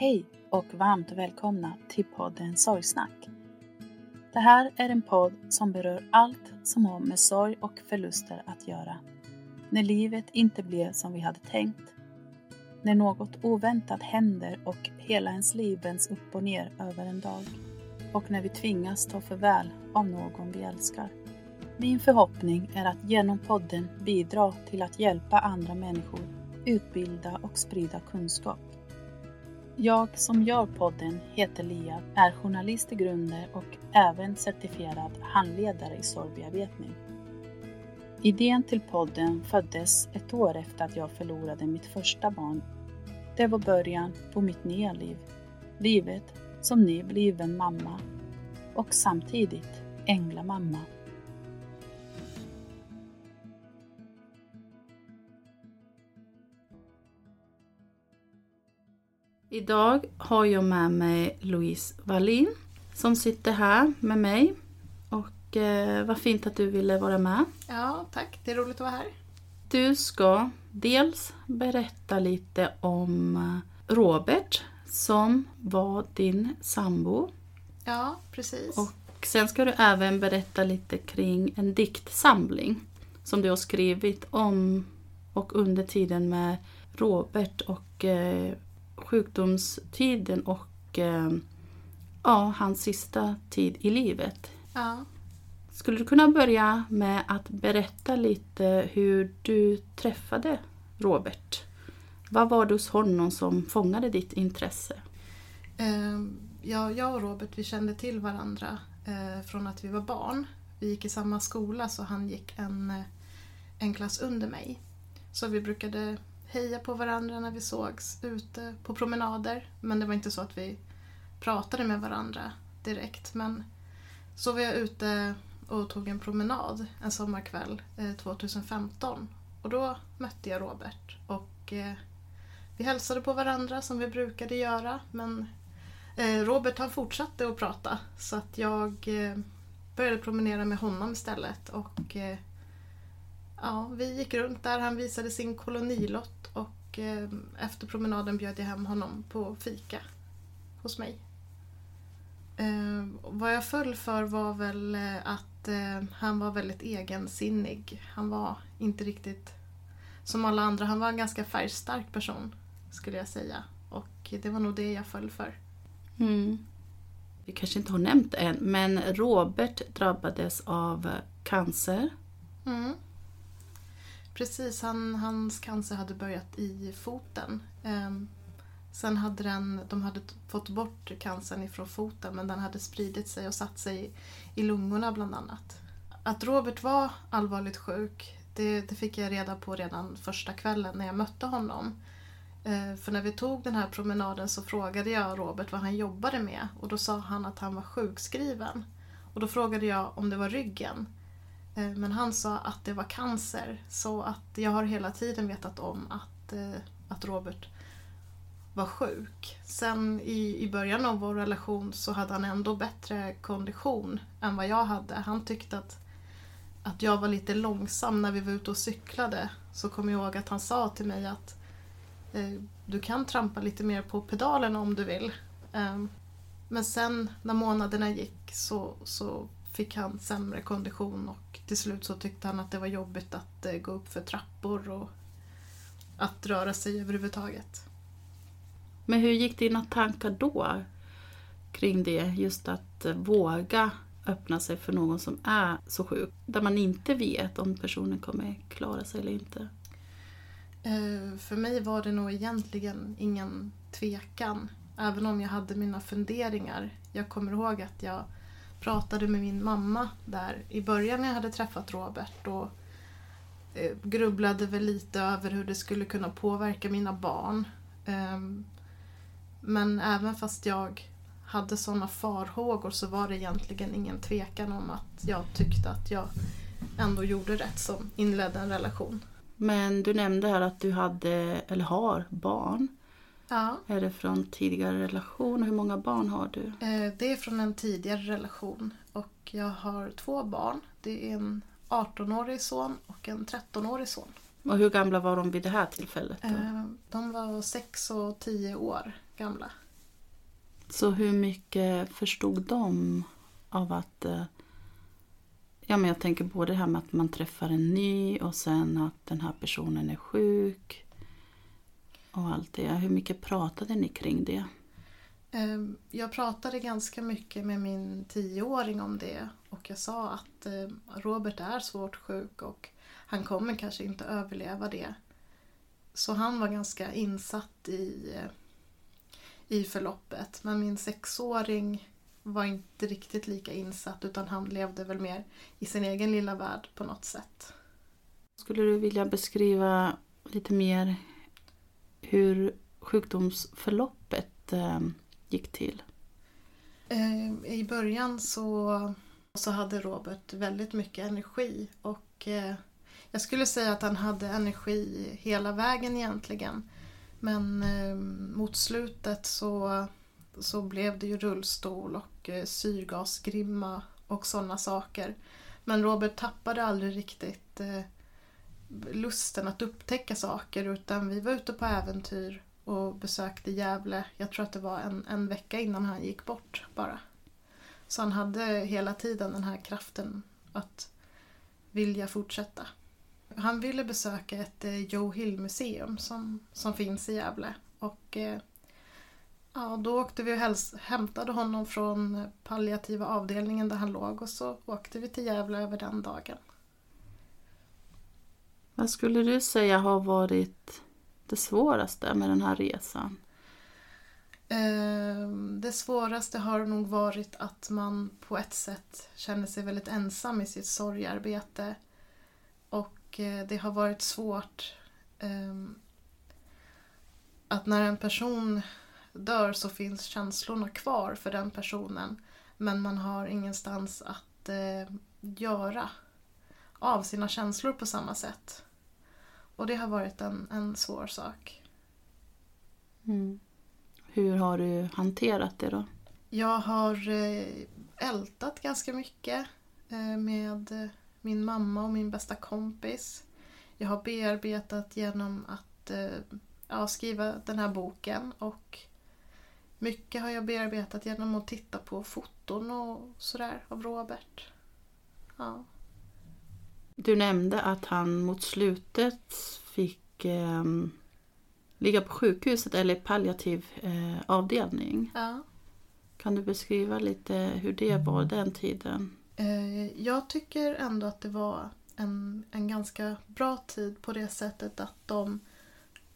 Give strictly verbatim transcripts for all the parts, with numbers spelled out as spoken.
Hej och varmt välkomna till podden Sorgsnack. Det här är en podd som berör allt som har med sorg och förluster att göra. När livet inte blev som vi hade tänkt. När något oväntat händer och hela ens liv vänds upp och ner över en dag. Och när vi tvingas ta farväl av någon vi älskar. Min förhoppning är att genom podden bidra till att hjälpa andra människor, utbilda och sprida kunskap. Jag som gör podden heter Lia, är journalist i grunden och även certifierad handledare i sorgbearbetning. Idén till podden föddes ett år efter att jag förlorade mitt första barn. Det var början på mitt nya liv. Livet som nybliven mamma och samtidigt änglamamma. Idag har jag med mig Louise Wallin som sitter här med mig. Och eh, vad fint att du ville vara med. Ja, tack. Det är roligt att vara här. Du ska dels berätta lite om Robert som var din sambo. Ja, precis. Och sen ska du även berätta lite kring en diktsamling som du har skrivit om och under tiden med Robert och eh, sjukdomstiden och eh, ja, hans sista tid i livet. Ja. Skulle du kunna börja med att berätta lite hur du träffade Robert? Vad var det hos honom som fångade ditt intresse? Eh, ja, jag och Robert, vi kände till varandra eh, från att vi var barn. Vi gick i samma skola, så han gick en, en klass under mig. Så vi brukade heja på varandra när vi sågs ute på promenader. Men det var inte så att vi pratade med varandra direkt. Men så var jag ute och tog en promenad en sommarkväll tjugohundrafemton. Och då mötte jag Robert. Och eh, vi hälsade på varandra som vi brukade göra. Men eh, Robert, han fortsatte att prata. Så att jag eh, började promenera med honom istället. Och eh, ja, vi gick runt där. Han visade sin kolonilott. Och efter promenaden bjöd jag hem honom på fika hos mig. Vad jag föll för var väl att han var väldigt egensinnig. Han var inte riktigt som alla andra. Han var en ganska färgstark person, skulle jag säga. Och det var nog det jag föll för. Mm. Vi kanske inte har nämnt än, men Robert drabbades av cancer. Mm. Precis, han, hans cancer hade börjat i foten. Eh, sen hade den, de hade fått bort cancern ifrån foten, men den hade spridit sig och satt sig i lungorna bland annat. Att Robert var allvarligt sjuk, det, det fick jag reda på redan första kvällen när jag mötte honom. Eh, för när vi tog den här promenaden så frågade jag Robert vad han jobbade med, och då sa han att han var sjukskriven. Och då frågade jag om det var ryggen. Men han sa att det var cancer. Så att jag har hela tiden vetat om att, att Robert var sjuk. Sen i, i början av vår relation så hade han ändå bättre kondition än vad jag hade. Han tyckte att, att jag var lite långsam när vi var ute och cyklade. Så kom jag ihåg att han sa till mig att eh, du kan trampa lite mer på pedalen om du vill. Eh, men sen när månaderna gick så, så fick han sämre kondition. Och till slut så tyckte han att det var jobbigt att eh, gå upp för trappor och att röra sig överhuvudtaget. Men hur gick dina tankar då kring det? Just att våga öppna sig för någon som är så sjuk. Där man inte vet om personen kommer klara sig eller inte. För mig var det nog egentligen ingen tvekan. Även om jag hade mina funderingar. Jag kommer ihåg att jag pratade med min mamma där i början när jag hade träffat Robert. Och grubblade väl lite över hur det skulle kunna påverka mina barn. Men även fast jag hade sådana farhågor så var det egentligen ingen tvekan om att jag tyckte att jag ändå gjorde rätt som inledde en relation. Men du nämnde här att du hade eller har barn. Ja. Är det från tidigare relation? Hur många barn har du? Det är från en tidigare relation och jag har två barn. Det är en arton-årig son och en tretton-årig son. Och hur gamla var de vid det här tillfället då? De var sex och tio år gamla. Så hur mycket förstod de av att... Ja, men jag tänker både det här med att man träffar en ny och sen att den här personen är sjuk och allt det. Hur mycket pratade ni kring det? Jag pratade ganska mycket med min tioåring om det. Och jag sa att Robert är svårt sjuk och han kommer kanske inte överleva det. Så han var ganska insatt i, i förloppet. Men min sexåring var inte riktigt lika insatt utan han levde väl mer i sin egen lilla värld på något sätt. Skulle du vilja beskriva lite mer hur sjukdomsförloppet gick till? I början så, så hade Robert väldigt mycket energi och... Jag skulle säga att han hade energi hela vägen egentligen. Men eh, mot slutet så, så blev det ju rullstol och eh, syrgasgrimma och sådana saker. Men Robert tappade aldrig riktigt eh, lusten att upptäcka saker utan vi var ute på äventyr och besökte Gävle. Jag tror att det var en, en vecka innan han gick bort bara. Så han hade hela tiden den här kraften att vilja fortsätta. Han ville besöka ett Joe Hill-museum som, som finns i Gävle. Och eh, ja, då åkte vi och häls- hämtade honom från palliativa avdelningen där han låg. Och så åkte vi till Gävle över den dagen. Vad skulle du säga har varit det svåraste med den här resan? Eh, det svåraste har nog varit att man på ett sätt känner sig väldigt ensam i sitt sorgarbete. Och det har varit svårt eh, att när en person dör så finns känslorna kvar för den personen. Men man har ingenstans att eh, göra av sina känslor på samma sätt. Och det har varit en, en svår sak. Mm. Hur har du hanterat det då? Jag har eh, ältat ganska mycket eh, med... min mamma och min bästa kompis. Jag har bearbetat genom att ja, skriva den här boken. Och mycket har jag bearbetat genom att titta på foton och sådär av Robert. Ja. Du nämnde att han mot slutet fick eh, ligga på sjukhuset eller palliativ eh, avdelning. Ja. Kan du beskriva lite hur det var den tiden? Jag tycker ändå att det var en, en ganska bra tid på det sättet att de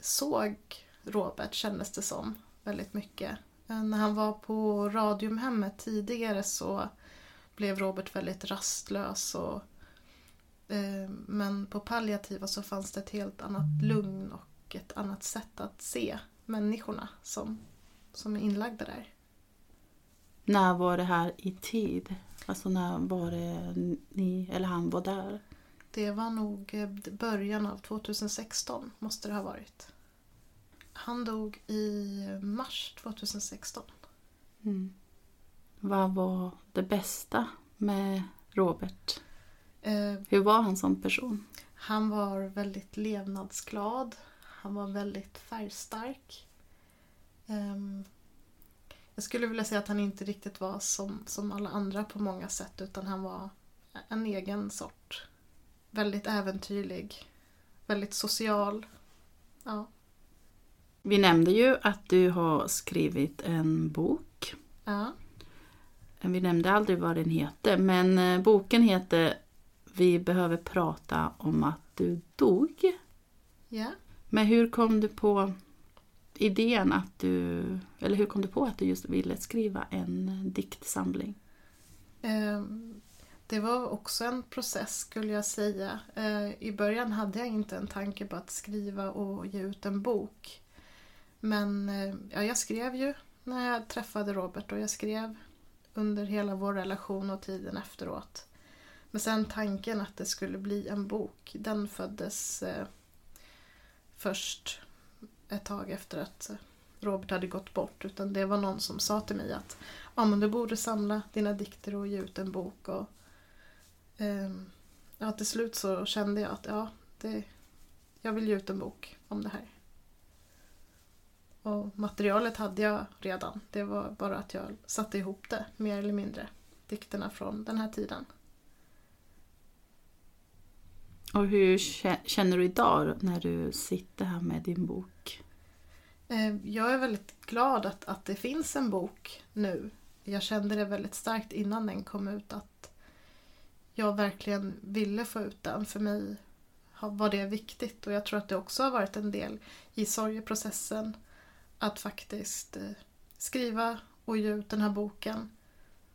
såg Robert, kändes det som, väldigt mycket. När han var på Radiumhemmet tidigare så blev Robert väldigt rastlös. Och, eh, men på palliativa så fanns det ett helt annat lugn och ett annat sätt att se människorna som, som är inlagda där. När var det här i tid? Alltså när var det ni eller han var där? Det var nog början av tjugohundrasexton måste det ha varit. Han dog i mars tjugohundrasexton. Mm. Vad var det bästa med Robert? Eh, Hur var han som person? Han var väldigt levnadsglad. Han var väldigt färgstark. Eh, jag skulle vilja säga att han inte riktigt var som, som alla andra på många sätt. Utan han var en egen sort. Väldigt äventyrlig. Väldigt social. Ja. Vi nämnde ju att du har skrivit en bok. Ja. Vi nämnde aldrig vad den heter. Men boken heter Vi behöver prata om att du dog. Ja. Men hur kom du på idén att du... Eller hur kom du på att du just ville skriva en diktsamling? Det var också en process skulle jag säga. I början hade jag inte en tanke på att skriva och ge ut en bok. Men ja, jag skrev ju när jag träffade Robert och jag skrev under hela vår relation och tiden efteråt. Men sen tanken att det skulle bli en bok, den föddes eh, först ett tag efter att Robert hade gått bort. Utan det var någon som sa till mig att ah, men du borde samla dina dikter och ge ut en bok. Och, eh, ja, till slut så kände jag att ja, det, jag vill ge ut en bok om det här. Och materialet hade jag redan. Det var bara att jag satte ihop det, mer eller mindre. Dikterna från den här tiden. Och hur känner du idag när du sitter här med din bok? Jag är väldigt glad att, att det finns en bok nu. Jag kände det väldigt starkt innan den kom ut att jag verkligen ville få ut den. För mig var det viktigt och jag tror att det också har varit en del i sorgeprocessen. Att faktiskt skriva och ge ut den här boken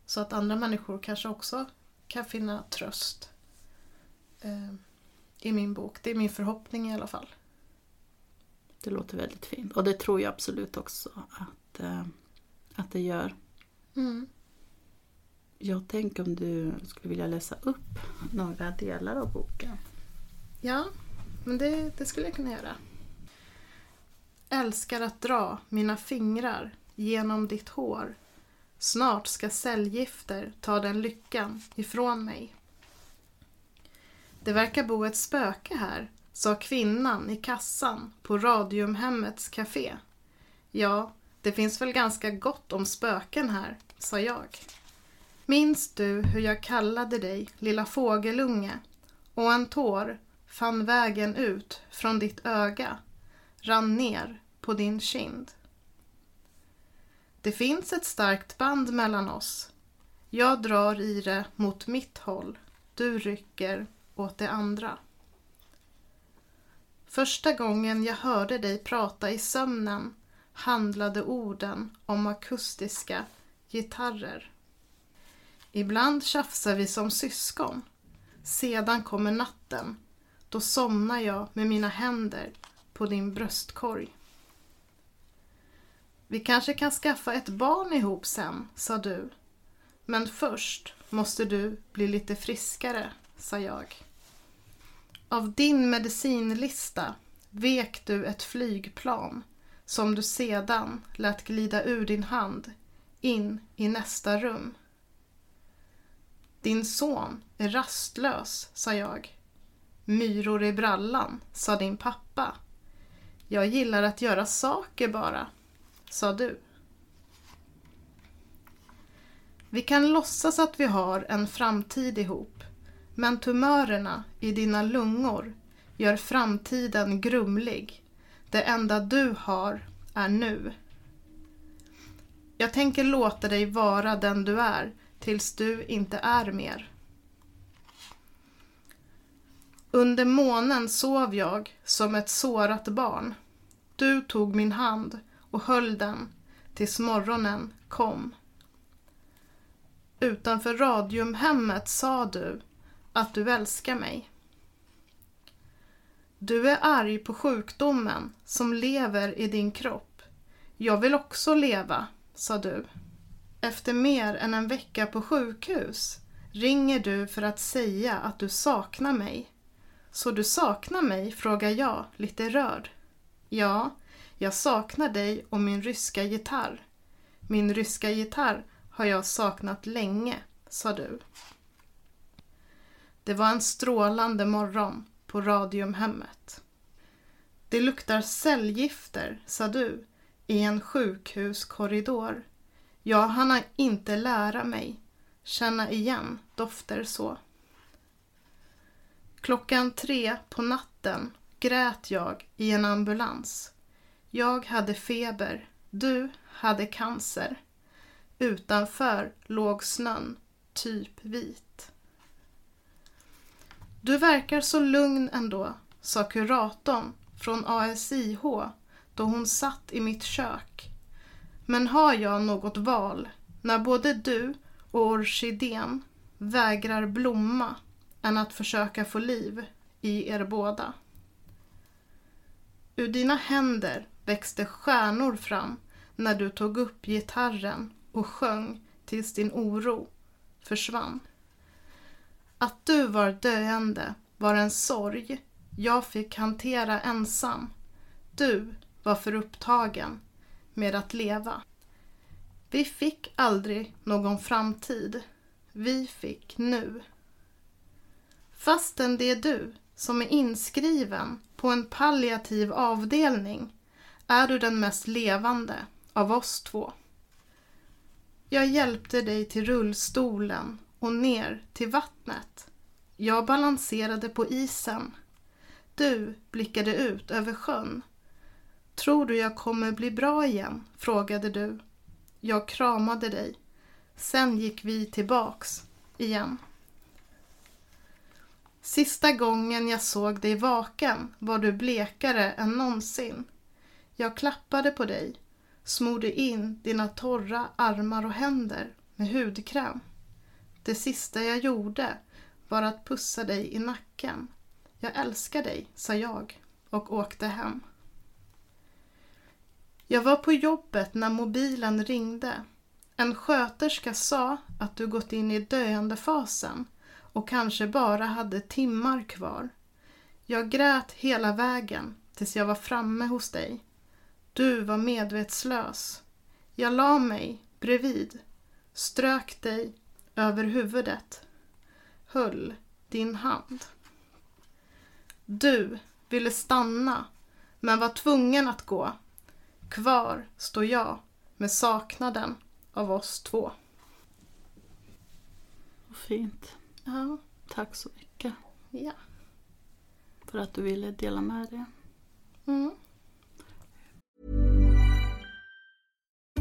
så att andra människor kanske också kan finna tröst i min bok. Det är min förhoppning i alla fall. Det låter väldigt fint och det tror jag absolut också att, att det gör. Mm. Jag tänker om du skulle vilja läsa upp några delar av boken. Ja, men det, det skulle jag kunna göra. Älskar att dra mina fingrar genom ditt hår. Snart ska cellgifter ta den lyckan ifrån mig. Det verkar bo ett spöke här, sa kvinnan i kassan på Radiumhemmets café. Ja, det finns väl ganska gott om spöken här, sa jag. Minns du hur jag kallade dig, lilla fågelunge? Och en tår fann vägen ut från ditt öga. Rann ner på din kind. Det finns ett starkt band mellan oss. Jag drar i det mot mitt håll. Du rycker åt det andra. Första gången jag hörde dig prata i sömnen handlade orden om akustiska gitarrer. Ibland tjafsar vi som syskon. Sedan kommer natten. Då somnar jag med mina händer på din bröstkorg. Vi kanske kan skaffa ett barn ihop sen, sa du. Men först måste du bli lite friskare, sa jag. Av din medicinlista vek du ett flygplan som du sedan lät glida ur din hand in i nästa rum. Din son är rastlös, sa jag. Myror i brallan, sa din pappa. Jag gillar att göra saker bara, sa du. Vi kan låtsas att vi har en framtid ihop, men tumörerna i dina lungor gör framtiden grumlig. Det enda du har är nu. Jag tänker låta dig vara den du är tills du inte är mer. Under månen sov jag som ett sårat barn. Du tog min hand och höll den tills morgonen kom. Utanför Radiumhemmet sa du att du älskar mig. Du är arg på sjukdomen som lever i din kropp. Jag vill också leva, sa du. Efter mer än en vecka på sjukhus ringer du för att säga att du saknar mig. Så du saknar mig, frågar jag, lite rörd. Ja, jag saknar dig och min ryska gitarr. Min ryska gitarr har jag saknat länge, sa du. Det var en strålande morgon på Radiumhemmet. Det luktar cellgifter, sa du, i en sjukhuskorridor. Jag hann inte lära mig känna igen dofter så. Klockan tre på natten grät jag i en ambulans. Jag hade feber, du hade cancer. Utanför låg snön, typ vit. Du verkar så lugn ändå, sa kuratorn från A S I H då hon satt i mitt kök. Men har jag något val när både du och orkidén vägrar blomma än att försöka få liv i er båda? Ur dina händer växte stjärnor fram när du tog upp gitarren och sjöng tills din oro försvann. Att du var döende var en sorg jag fick hantera ensam. Du var för upptagen med att leva. Vi fick aldrig någon framtid. Vi fick nu. Fastän det är du som är inskriven på en palliativ avdelning är du den mest levande av oss två. Jag hjälpte dig till rullstolen och ner till vattnet. Jag balanserade på isen. Du blickade ut över sjön. Tror du jag kommer bli bra igen? Frågade du. Jag kramade dig. Sen gick vi tillbaks igen. Sista gången jag såg dig vaken var du blekare än någonsin. Jag klappade på dig. Smorde in dina torra armar och händer med hudkräm. Det sista jag gjorde var att pussa dig i nacken. Jag älskar dig, sa jag och åkte hem. Jag var på jobbet när mobilen ringde. En sköterska sa att du gått in i döendefasen och kanske bara hade timmar kvar. Jag grät hela vägen tills jag var framme hos dig. Du var medvetslös. Jag la mig bredvid, strök dig över huvudet, höll din hand. Du ville stanna men var tvungen att gå. Kvar står jag med saknaden av oss två. Fint. Ja. Tack så mycket. Ja. För att du ville dela med dig. Mm.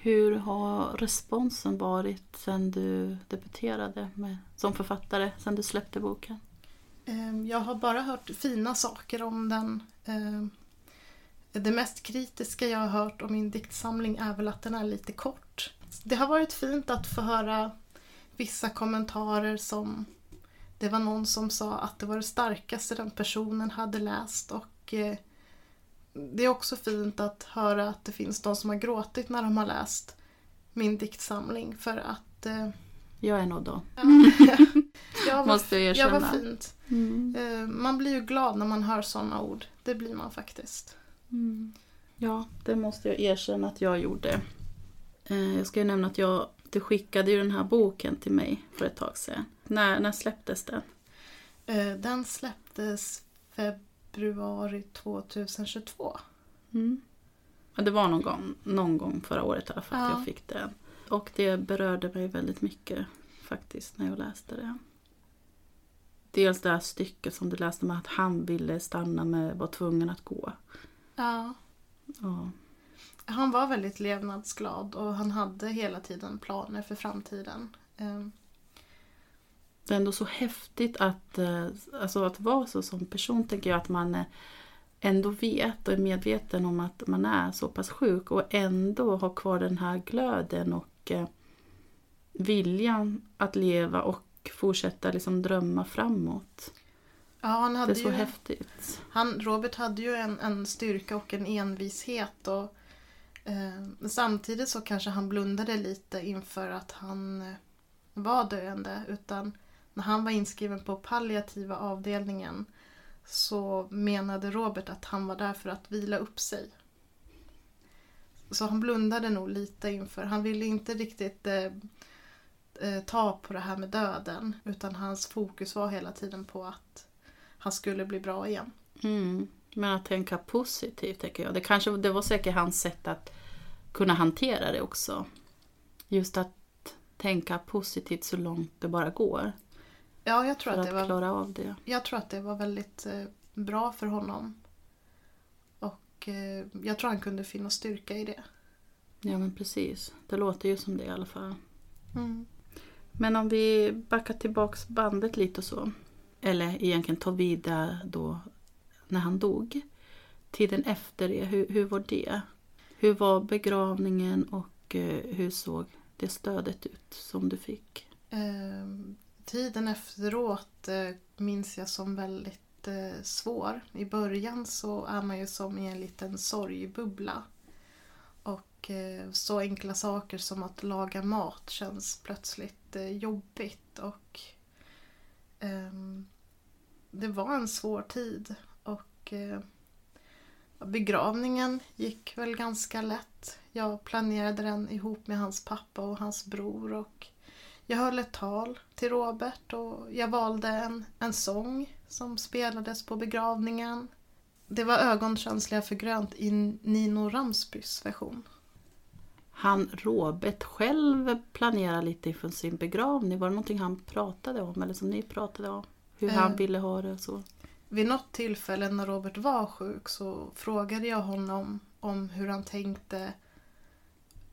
Hur har responsen varit sen du debuterade med, som författare, sen du släppte boken? Jag har bara hört fina saker om den. Det mest kritiska jag har hört om min diktsamling är väl att den är lite kort. Det har varit fint att få höra vissa kommentarer som... Det var någon som sa att det var det starkaste den personen hade läst. Och det är också fint att höra att det finns de som har gråtit när de har läst min diktsamling. För att... Jag är nog då. Jag var, måste jag erkänna. Jag var fint. Mm. Man blir ju glad när man hör sådana ord. Det blir man faktiskt. Mm. Ja, det måste jag erkänna att jag gjorde. Jag ska ju nämna att jag, du skickade ju den här boken till mig för ett tag sedan. När, när släpptes den? Den släpptes februari tjugohundratjugotvå. Mm. Ja, det var någon gång, någon gång förra året i alla fall, ja, jag fick den. Och det berörde mig väldigt mycket faktiskt när jag läste den. Dels det här stycket som du läste med att han ville stanna med, var tvungen att gå. Ja. Ja. Han var väldigt levnadsglad och han hade hela tiden planer för framtiden. Det är ändå så häftigt att, alltså att vara så som person, tänker jag, att man ändå vet och är medveten om att man är så pass sjuk och ändå har kvar den här glöden och viljan att leva och fortsätta liksom drömma framåt. Ja, han hade det är så ju, häftigt. Han, Robert hade ju en, en styrka och en envishet och eh, samtidigt så kanske han blundade lite inför att han eh, var döende, utan när han var inskriven på palliativa avdelningen så menade Robert att han var där för att vila upp sig. Så han blundade nog lite inför, han ville inte riktigt eh, ta på det här med döden, utan hans fokus var hela tiden på att han skulle bli bra igen. Mm. Men att tänka positivt, tänker jag. Det, kanske, det var säkert hans sätt att kunna hantera det också. Just att tänka positivt så långt det bara går. Ja, jag tror att, att det var, klara av det. Jag tror att det var väldigt bra för honom. Och jag tror han kunde finna styrka i det. Ja, men precis. Det låter ju som det i alla fall. Mm. Men om vi backar tillbaka bandet lite och så. Eller egentligen ta vidare då när han dog. Tiden efter det, hur, hur var det? Hur var begravningen och hur såg det stödet ut som du fick? Eh, tiden efteråt eh, minns jag som väldigt eh, svår. I början så är man ju som i en liten sorgbubbla. Och eh, så enkla saker som att laga mat känns plötsligt eh, jobbigt och... Det var en svår tid och begravningen gick väl ganska lätt. Jag planerade den ihop med hans pappa och hans bror och jag höll ett tal till Robert och jag valde en, en sång som spelades på begravningen. Det var Ögonkänsliga för grönt i Nino Ramsbys version. Han Robert själv planerar lite inför sin begravning. Var det någonting han pratade om eller som ni pratade om? Hur eh, han ville ha det och så? Vid något tillfälle när Robert var sjuk så frågade jag honom om hur han tänkte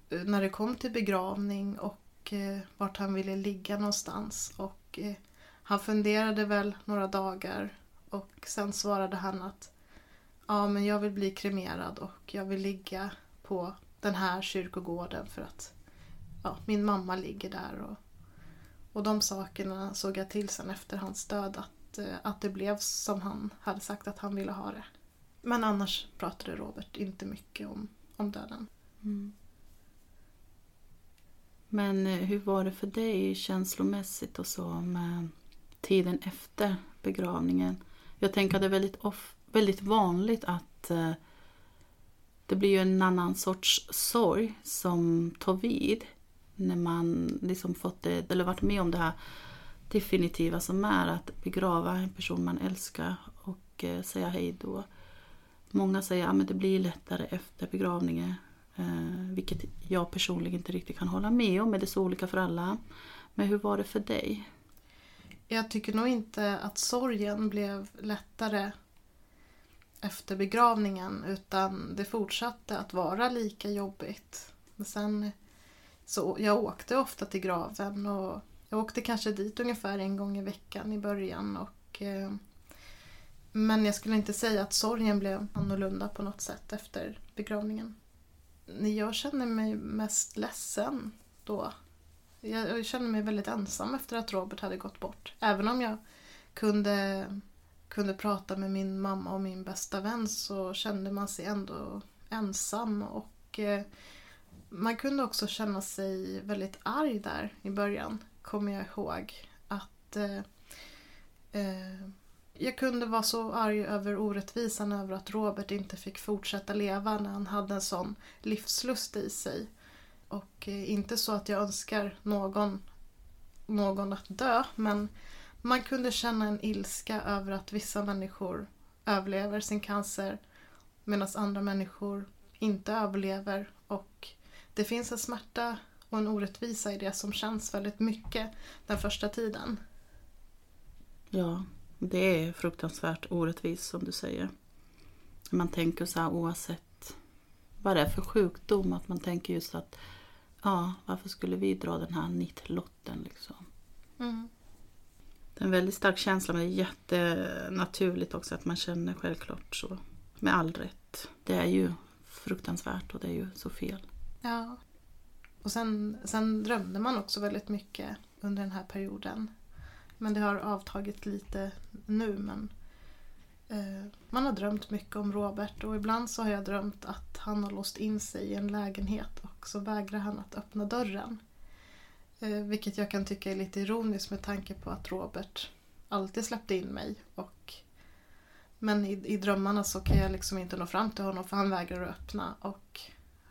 när det kom till begravning och eh, vart han ville ligga någonstans. Och eh, han funderade väl några dagar och sen svarade han att ja, men jag vill bli kremerad och jag vill ligga på den här kyrkogården för att ja, min mamma ligger där. Och, och de sakerna såg jag till sen efter hans död att, att det blev som han hade sagt att han ville ha det. Men annars pratade Robert inte mycket om, om döden. Mm. Men hur var det för dig känslomässigt och så med tiden efter begravningen? Jag tänker att det är väldigt, off, väldigt vanligt att... Det blir ju en annan sorts sorg som tar vid när man liksom fått det, eller varit med om det här definitiva som är att begrava en person man älskar och säga hej då. Många säger att ja, det blir lättare efter begravningen, eh, vilket jag personligen inte riktigt kan hålla med om, men det är så olika för alla. Men hur var det för dig? Jag tycker nog inte att sorgen blev lättare efter begravningen, utan det fortsatte att vara lika jobbigt. Sen, så jag åkte ofta till graven och jag åkte kanske dit ungefär en gång i veckan i början. Och, eh, men jag skulle inte säga att sorgen blev annorlunda på något sätt efter begravningen. Jag kände mig mest ledsen då. Jag, jag kände mig väldigt ensam efter att Robert hade gått bort. Även om jag kunde... kunde prata med min mamma och min bästa vän så kände man sig ändå ensam och man kunde också känna sig väldigt arg där i början, kommer jag ihåg, att eh, Jag kunde vara så arg över orättvisan över att Robert inte fick fortsätta leva när han hade en sån livslust i sig. Och inte så att jag önskar någon, någon att dö, men man kunde känna en ilska över att vissa människor överlever sin cancer medan andra människor inte överlever. Och det finns en smärta och en orättvisa i det som känns väldigt mycket den första tiden. Ja, det är fruktansvärt orättvist som du säger. Man tänker så här oavsett vad det är för sjukdom, att man tänker just att ja, varför skulle vi dra den här nittlotten liksom? Mm. Det är en väldigt stark känsla, men det är jättenaturligt också att man känner självklart så. Med all rätt. Det är ju fruktansvärt och det är ju så fel. Ja. Och sen, sen drömde man också väldigt mycket under den här perioden. Men det har avtagit lite nu. Men, eh, man har drömt mycket om Robert. Och ibland så har jag drömt att han har låst in sig i en lägenhet. Och så vägrar han att öppna dörren. Eh, vilket jag kan tycka är lite ironiskt med tanke på att Robert alltid släppte in mig. Och, men i, i drömmarna så kan jag liksom inte nå fram till honom. För han vägrar att öppna. Och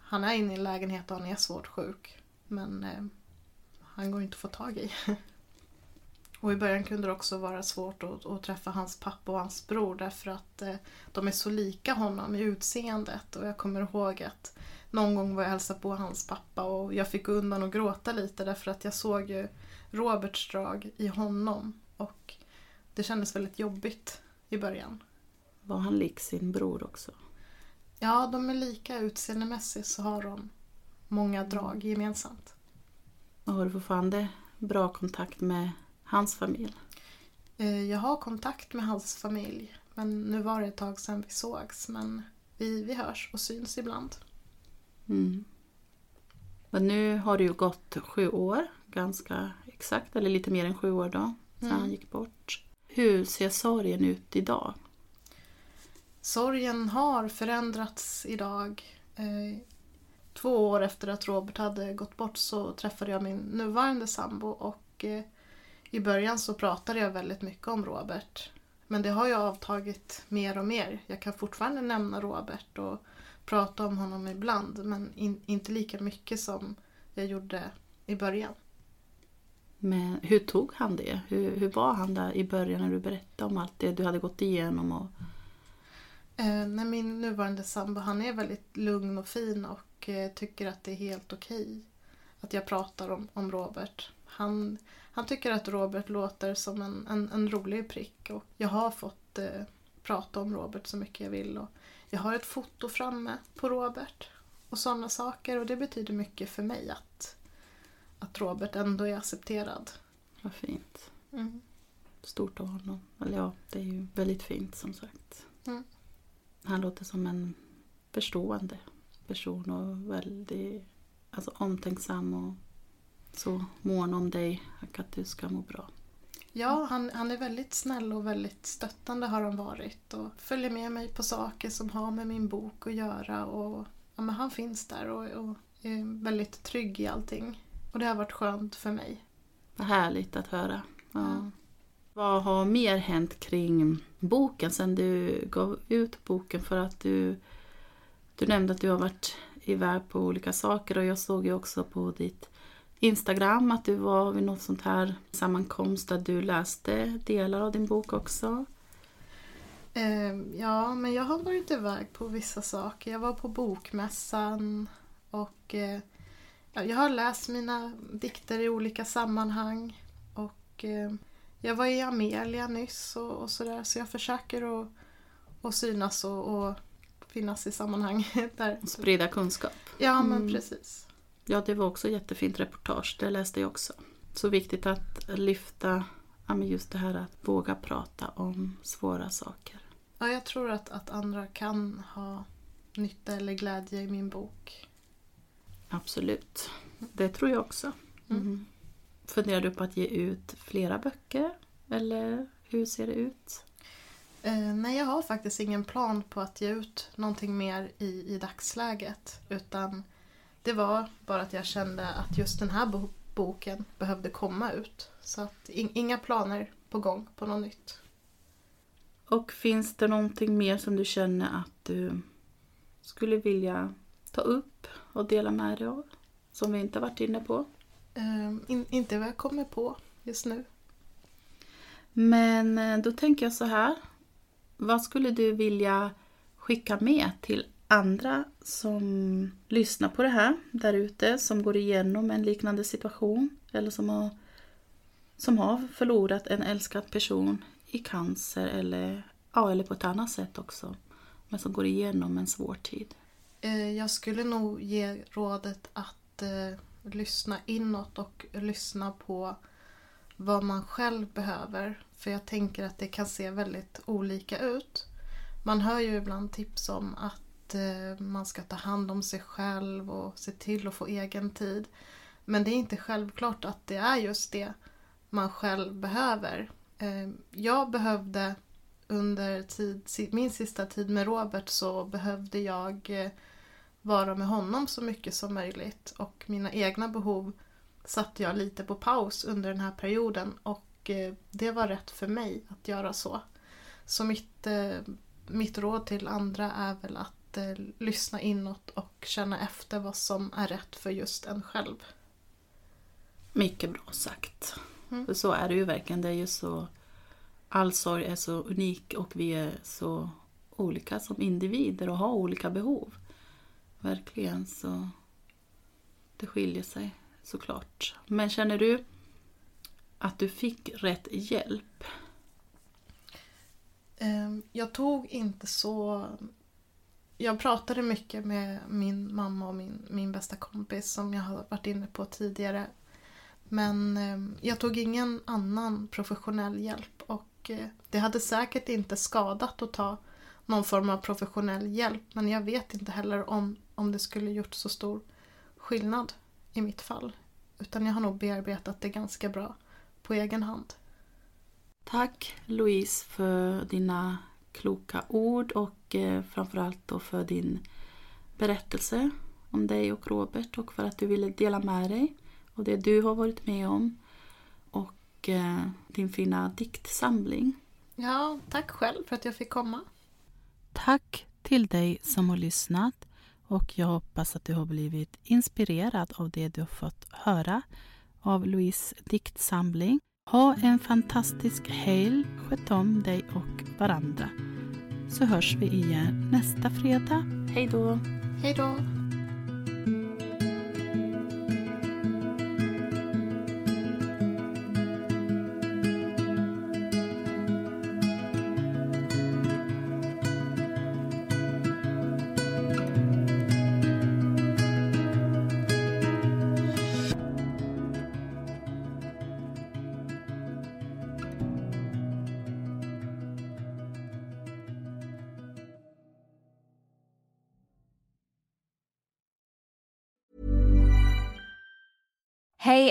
han är inne i en lägenhet och han är svårt sjuk. Men eh, han går inte att få tag i. Och i början kunde det också vara svårt att, att träffa hans pappa och hans bror därför att eh, de är så lika honom i utseendet. Och jag kommer ihåg att någon gång var jag hälsade på hans pappa och jag fick undan och gråta lite därför att jag såg ju Roberts drag i honom. Och det kändes väldigt jobbigt i början. Var han lik sin bror också? Ja, de är lika utseendemässigt så har de många drag gemensamt. Och har du fortfarande bra kontakt med hans familj? Jag har kontakt med hans familj. Men nu var det ett tag sedan vi sågs. Men vi, vi hörs och syns ibland. Mm. Men nu har det ju gått sju år. Ganska exakt. Eller lite mer än sju år då. Sen mm. han gick bort. Hur ser sorgen ut idag? Sorgen har förändrats idag. Två år efter att Robert hade gått bort så träffade jag min nuvarande sambo. Och i början så pratade jag väldigt mycket om Robert. Men det har jag avtagit mer och mer. Jag kan fortfarande nämna Robert och prata om honom ibland. Men in, inte lika mycket som jag gjorde i början. Men hur tog han det? Hur, hur var han där i början när du berättade om allt det du hade gått igenom? Och... Eh, när min nuvarande sambo, han är väldigt lugn och fin och eh, tycker att det är helt okej att jag pratar om, om Robert. Han... Han tycker att Robert låter som en, en, en rolig prick och jag har fått eh, prata om Robert så mycket jag vill. Och jag har ett foto framme på Robert och sådana saker och det betyder mycket för mig att, att Robert ändå är accepterad. Vad fint. Mm. Stort av honom. Eller ja, det är ju väldigt fint som sagt. Mm. Han låter som en förstående person och väldigt alltså, omtänksam och... Så mån om dig och att du ska må bra. Ja, han, han är väldigt snäll och väldigt stöttande har han varit. Och följer med mig på saker som har med min bok att göra. Och, ja, men han finns där och, och är väldigt trygg i allting. Och det har varit skönt för mig. Vad härligt att höra. Ja. Mm. Vad har mer hänt kring boken sen du gav ut boken? För att du, du nämnde att du har varit iväg på olika saker. Och jag såg ju också på ditt Instagram att du var vid något sånt här sammankomst där du läste delar av din bok också. Eh, ja, men jag har varit iväg på vissa saker. Jag var på bokmässan och eh, jag har läst mina dikter i olika sammanhang. Och eh, jag var i Amelia nyss och, och sådär. Så jag försöker att, att synas och, och finnas i sammanhang där. Och sprida kunskap. Ja, men mm. precis. Ja, det var också jättefint reportage. Det läste jag också. Så viktigt att lyfta just det här att våga prata om svåra saker. Ja, jag tror att, att andra kan ha nytta eller glädje i min bok. Absolut. Det tror jag också. Mm. Mm. Funderar du på att ge ut flera böcker? Eller hur ser det ut? Eh, nej, jag har faktiskt ingen plan på att ge ut någonting mer i, i dagsläget. Utan... Det var bara att jag kände att just den här bo- boken behövde komma ut. Så att in- inga planer på gång på något nytt. Och finns det någonting mer som du känner att du skulle vilja ta upp och dela med dig av? Som vi inte har varit inne på? Um, in, inte vad jag kommer på just nu. Men då tänker jag så här. Vad skulle du vilja skicka med till andra som lyssnar på det här där ute, som går igenom en liknande situation eller som har, som har förlorat en älskad person i cancer eller, ja, eller på ett annat sätt också, men som går igenom en svår tid? Jag skulle nog ge rådet att eh, lyssna inåt och lyssna på vad man själv behöver, för jag tänker att det kan se väldigt olika ut. Man hör ju ibland tips om att man ska ta hand om sig själv och se till att få egen tid. Men det är inte självklart att det är just det man själv behöver. Jag behövde under tid, min sista tid med Robert, så behövde jag vara med honom så mycket som möjligt. Och mina egna behov satte jag lite på paus under den här perioden. Och det var rätt för mig att göra så. Så mitt, mitt råd till andra är väl att lyssna inåt och känna efter vad som är rätt för just en själv. Mycket bra sagt. Mm. För så är det ju verkligen. Det är ju så, all sorg är så unik och vi är så olika som individer och har olika behov. Verkligen, så det skiljer sig såklart. Men känner du att du fick rätt hjälp? Jag tog inte så... Jag pratade mycket med min mamma och min, min bästa kompis som jag har varit inne på tidigare. Men eh, jag tog ingen annan professionell hjälp och eh, det hade säkert inte skadat att ta någon form av professionell hjälp. Men jag vet inte heller om, om det skulle gjort så stor skillnad i mitt fall. Utan jag har nog bearbetat det ganska bra på egen hand. Tack Louise för dina kloka ord och eh, framförallt då för din berättelse om dig och Robert och för att du ville dela med dig och det du har varit med om och eh, din fina diktsamling. Ja, tack själv för att jag fick komma. Tack till dig som har lyssnat och jag hoppas att du har blivit inspirerad av det du har fått höra av Louise diktsamling. Ha en fantastisk helg, sköt om dig och varandra. Så hörs vi igen nästa fredag. Hej då! Hej då! Hey,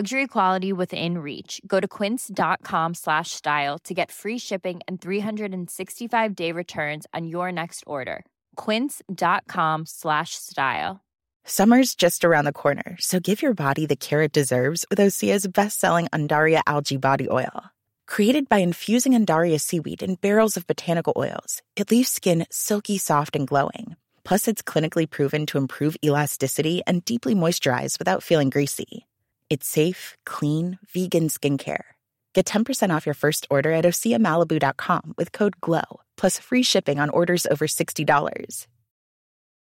Luxury quality within reach. Go to quince.com slash style to get free shipping and three sixty-five day returns on your next order. Quince.com slash style. Summer's just around the corner, so give your body the care it deserves with Osea's best-selling Undaria algae body oil. Created by infusing Undaria seaweed in barrels of botanical oils, it leaves skin silky, soft, and glowing. Plus, it's clinically proven to improve elasticity and deeply moisturize without feeling greasy. It's safe, clean, vegan skincare. Get ten percent off your first order at osea malibu dot com with code GLOW, plus free shipping on orders over sixty dollars.